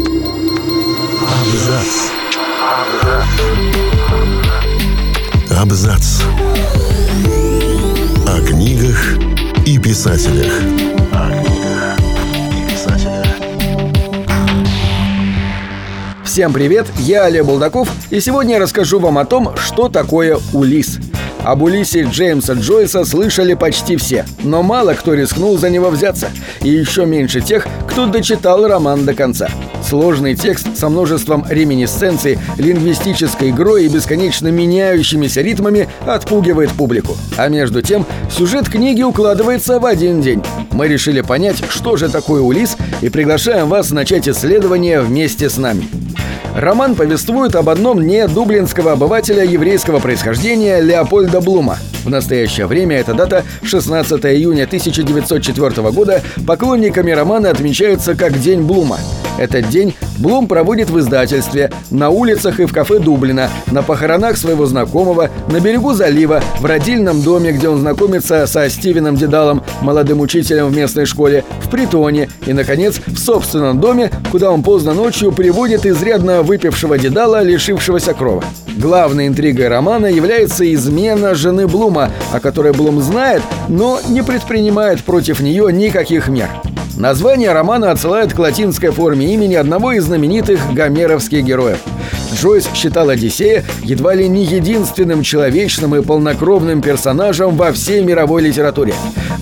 Абзац. Абзац. О книгах и писателях. Всем привет, я Олег Булдаков, и сегодня я расскажу вам о том, что такое Улисс. Об Улиссе Джеймса Джойса слышали почти все, но мало кто рискнул за него взяться, и еще меньше тех, кто дочитал роман до конца. Сложный текст со множеством реминисценций, лингвистической игрой и бесконечно меняющимися ритмами отпугивает публику. А между тем, сюжет книги укладывается в один день. Мы решили понять, что же такое Улисс, и приглашаем вас начать исследование вместе с нами. Роман повествует об одном недублинского обывателя еврейского происхождения Леопольда Блума. В настоящее время эта дата, 16 июня 1904 года, поклонниками романа отмечается как День Блума. Этот день Блум проводит в издательстве, на улицах и в кафе Дублина, на похоронах своего знакомого, на берегу залива, в родильном доме, где он знакомится со Стивеном Дедалом, молодым учителем в местной школе, в притоне и, наконец, в собственном доме, куда он поздно ночью приводит изрядно выпившего Дедала, лишившегося крова. Главной интригой романа является измена жены Блума, о которой Блум знает, но не предпринимает против нее никаких мер. Название романа отсылает к латинской форме имени одного из знаменитых гомеровских героев. Джойс считал Одиссея едва ли не единственным человечным и полнокровным персонажем во всей мировой литературе.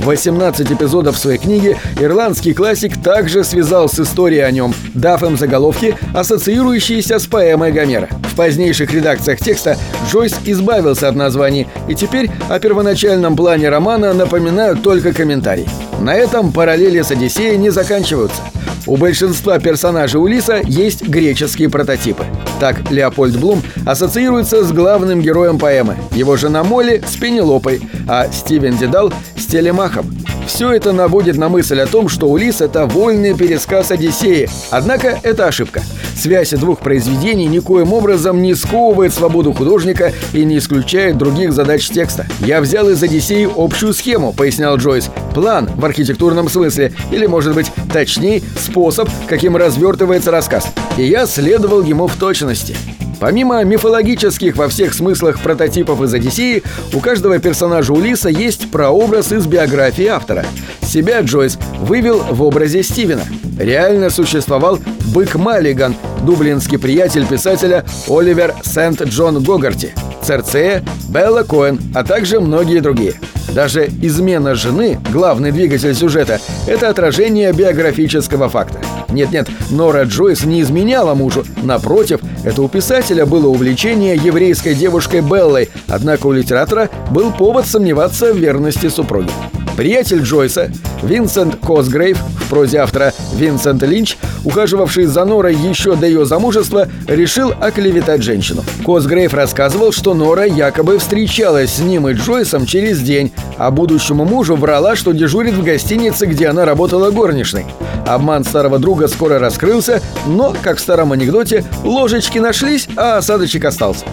18 эпизодов своей книги ирландский классик также связал с историей о нем, дав им заголовки, ассоциирующиеся с поэмой Гомера. В позднейших редакциях текста Джойс избавился от названий, и теперь о первоначальном плане романа напоминают только комментарии. На этом параллели с Одиссеей не заканчиваются. У большинства персонажей Улисса есть греческие прототипы. Так, Леопольд Блум ассоциируется с главным героем поэмы, его жена Молли с Пенелопой, а Стивен Дедал с Телемахом. Все это наводит на мысль о том, что Улисс — это вольный пересказ Одиссеи. Однако это ошибка. Связь двух произведений никоим образом не сковывает свободу художника и не исключает других задач текста. «Я взял из Одиссеи общую схему», — пояснял Джойс. «План в архитектурном смысле, или, может быть, точнее, способ, каким развертывается рассказ. И я следовал ему в точности». Помимо мифологических во всех смыслах прототипов из Одиссеи, у каждого персонажа Улисса есть прообраз из биографии автора. Себя Джойс вывел в образе Стивена. Реально существовал Бык Маллиган, дублинский приятель писателя Оливер Сент-Джон Гогарти, Церцея, Белла Коэн, а также многие другие. Даже измена жены, главный двигатель сюжета, это отражение биографического факта. Нет-нет, Нора Джойс не изменяла мужу. Напротив, это у писателя было увлечение еврейской девушкой Беллой, однако у литератора был повод сомневаться в верности супруги. Приятель Джойса, Винсент Косгрейв, в прозе автора Винсент Линч, ухаживавший за Норой еще до ее замужества, решил оклеветать женщину. Косгрейв рассказывал, что Нора якобы встречалась с ним и Джойсом через день, а будущему мужу врала, что дежурит в гостинице, где она работала горничной. Обман старого друга скоро раскрылся, но, как в старом анекдоте, ложечки нашлись, а осадочек остался.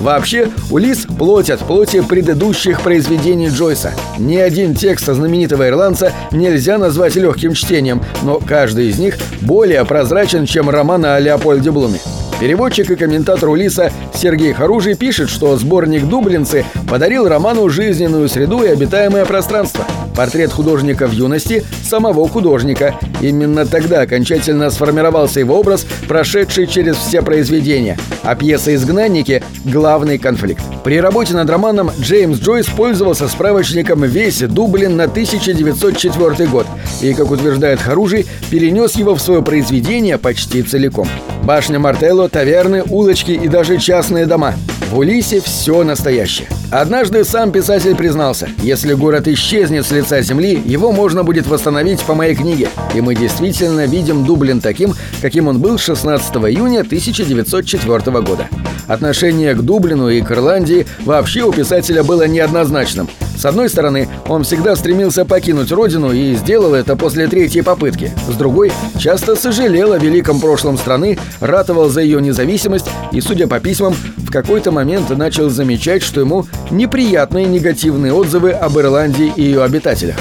Вообще, Улисс – плоть от плоти предыдущих произведений Джойса. Ни один текст знаменитого ирландца нельзя назвать легким чтением, но каждый из них более прозрачен, чем роман о Леопольде Блуме. Переводчик и комментатор Улисса Сергей Харужий пишет, что сборник «Дублинцы» подарил роману жизненную среду и обитаемое пространство. Портрет художника в юности самого художника. Именно тогда окончательно сформировался его образ, прошедший через все произведения. А пьеса «Изгнанники» — главный конфликт. При работе над романом Джеймс Джойс пользовался справочником «Весь Дублин на 1904 год» и, как утверждает Харужий, перенес его в свое произведение почти целиком. Башня Мартелло, таверны, улочки и даже частные дома. В Улиссе все настоящее. Однажды сам писатель признался: если город исчезнет с лица земли, его можно будет восстановить по моей книге. И мы действительно видим Дублин таким, каким он был 16 июня 1904 года. Отношение к Дублину и к Ирландии вообще у писателя было неоднозначным. С одной стороны, он всегда стремился покинуть родину и сделал это после третьей попытки. С другой, часто сожалел о великом прошлом страны, ратовал за ее независимость и, судя по письмам, в какой-то момент начал замечать, что ему неприятные негативные отзывы об Ирландии и ее обитателях.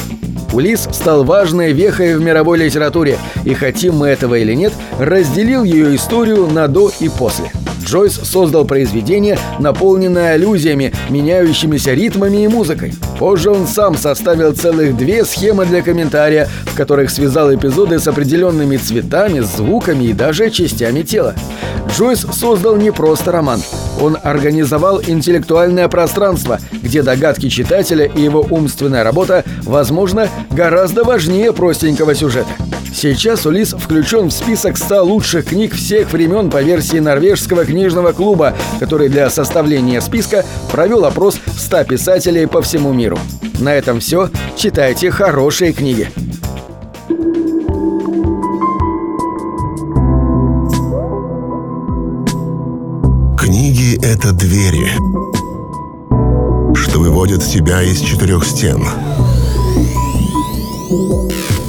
Улисс стал важной вехой в мировой литературе, и, хотим мы этого или нет, разделил ее историю на «до» и «после». Джойс создал произведение, наполненное аллюзиями, меняющимися ритмами и музыкой. Позже он сам составил целых 2 схемы для комментария, в которых связал эпизоды с определенными цветами, звуками и даже частями тела. Джойс создал не просто роман. Он организовал интеллектуальное пространство, где догадки читателя и его умственная работа, возможно, гораздо важнее простенького сюжета. Сейчас Улисс включен в список 100 лучших книг всех времен по версии норвежского книжного клуба, который для составления списка провел опрос 100 писателей по всему миру. На этом все. Читайте хорошие книги. Книги — это двери, что выводят тебя из 4 стен.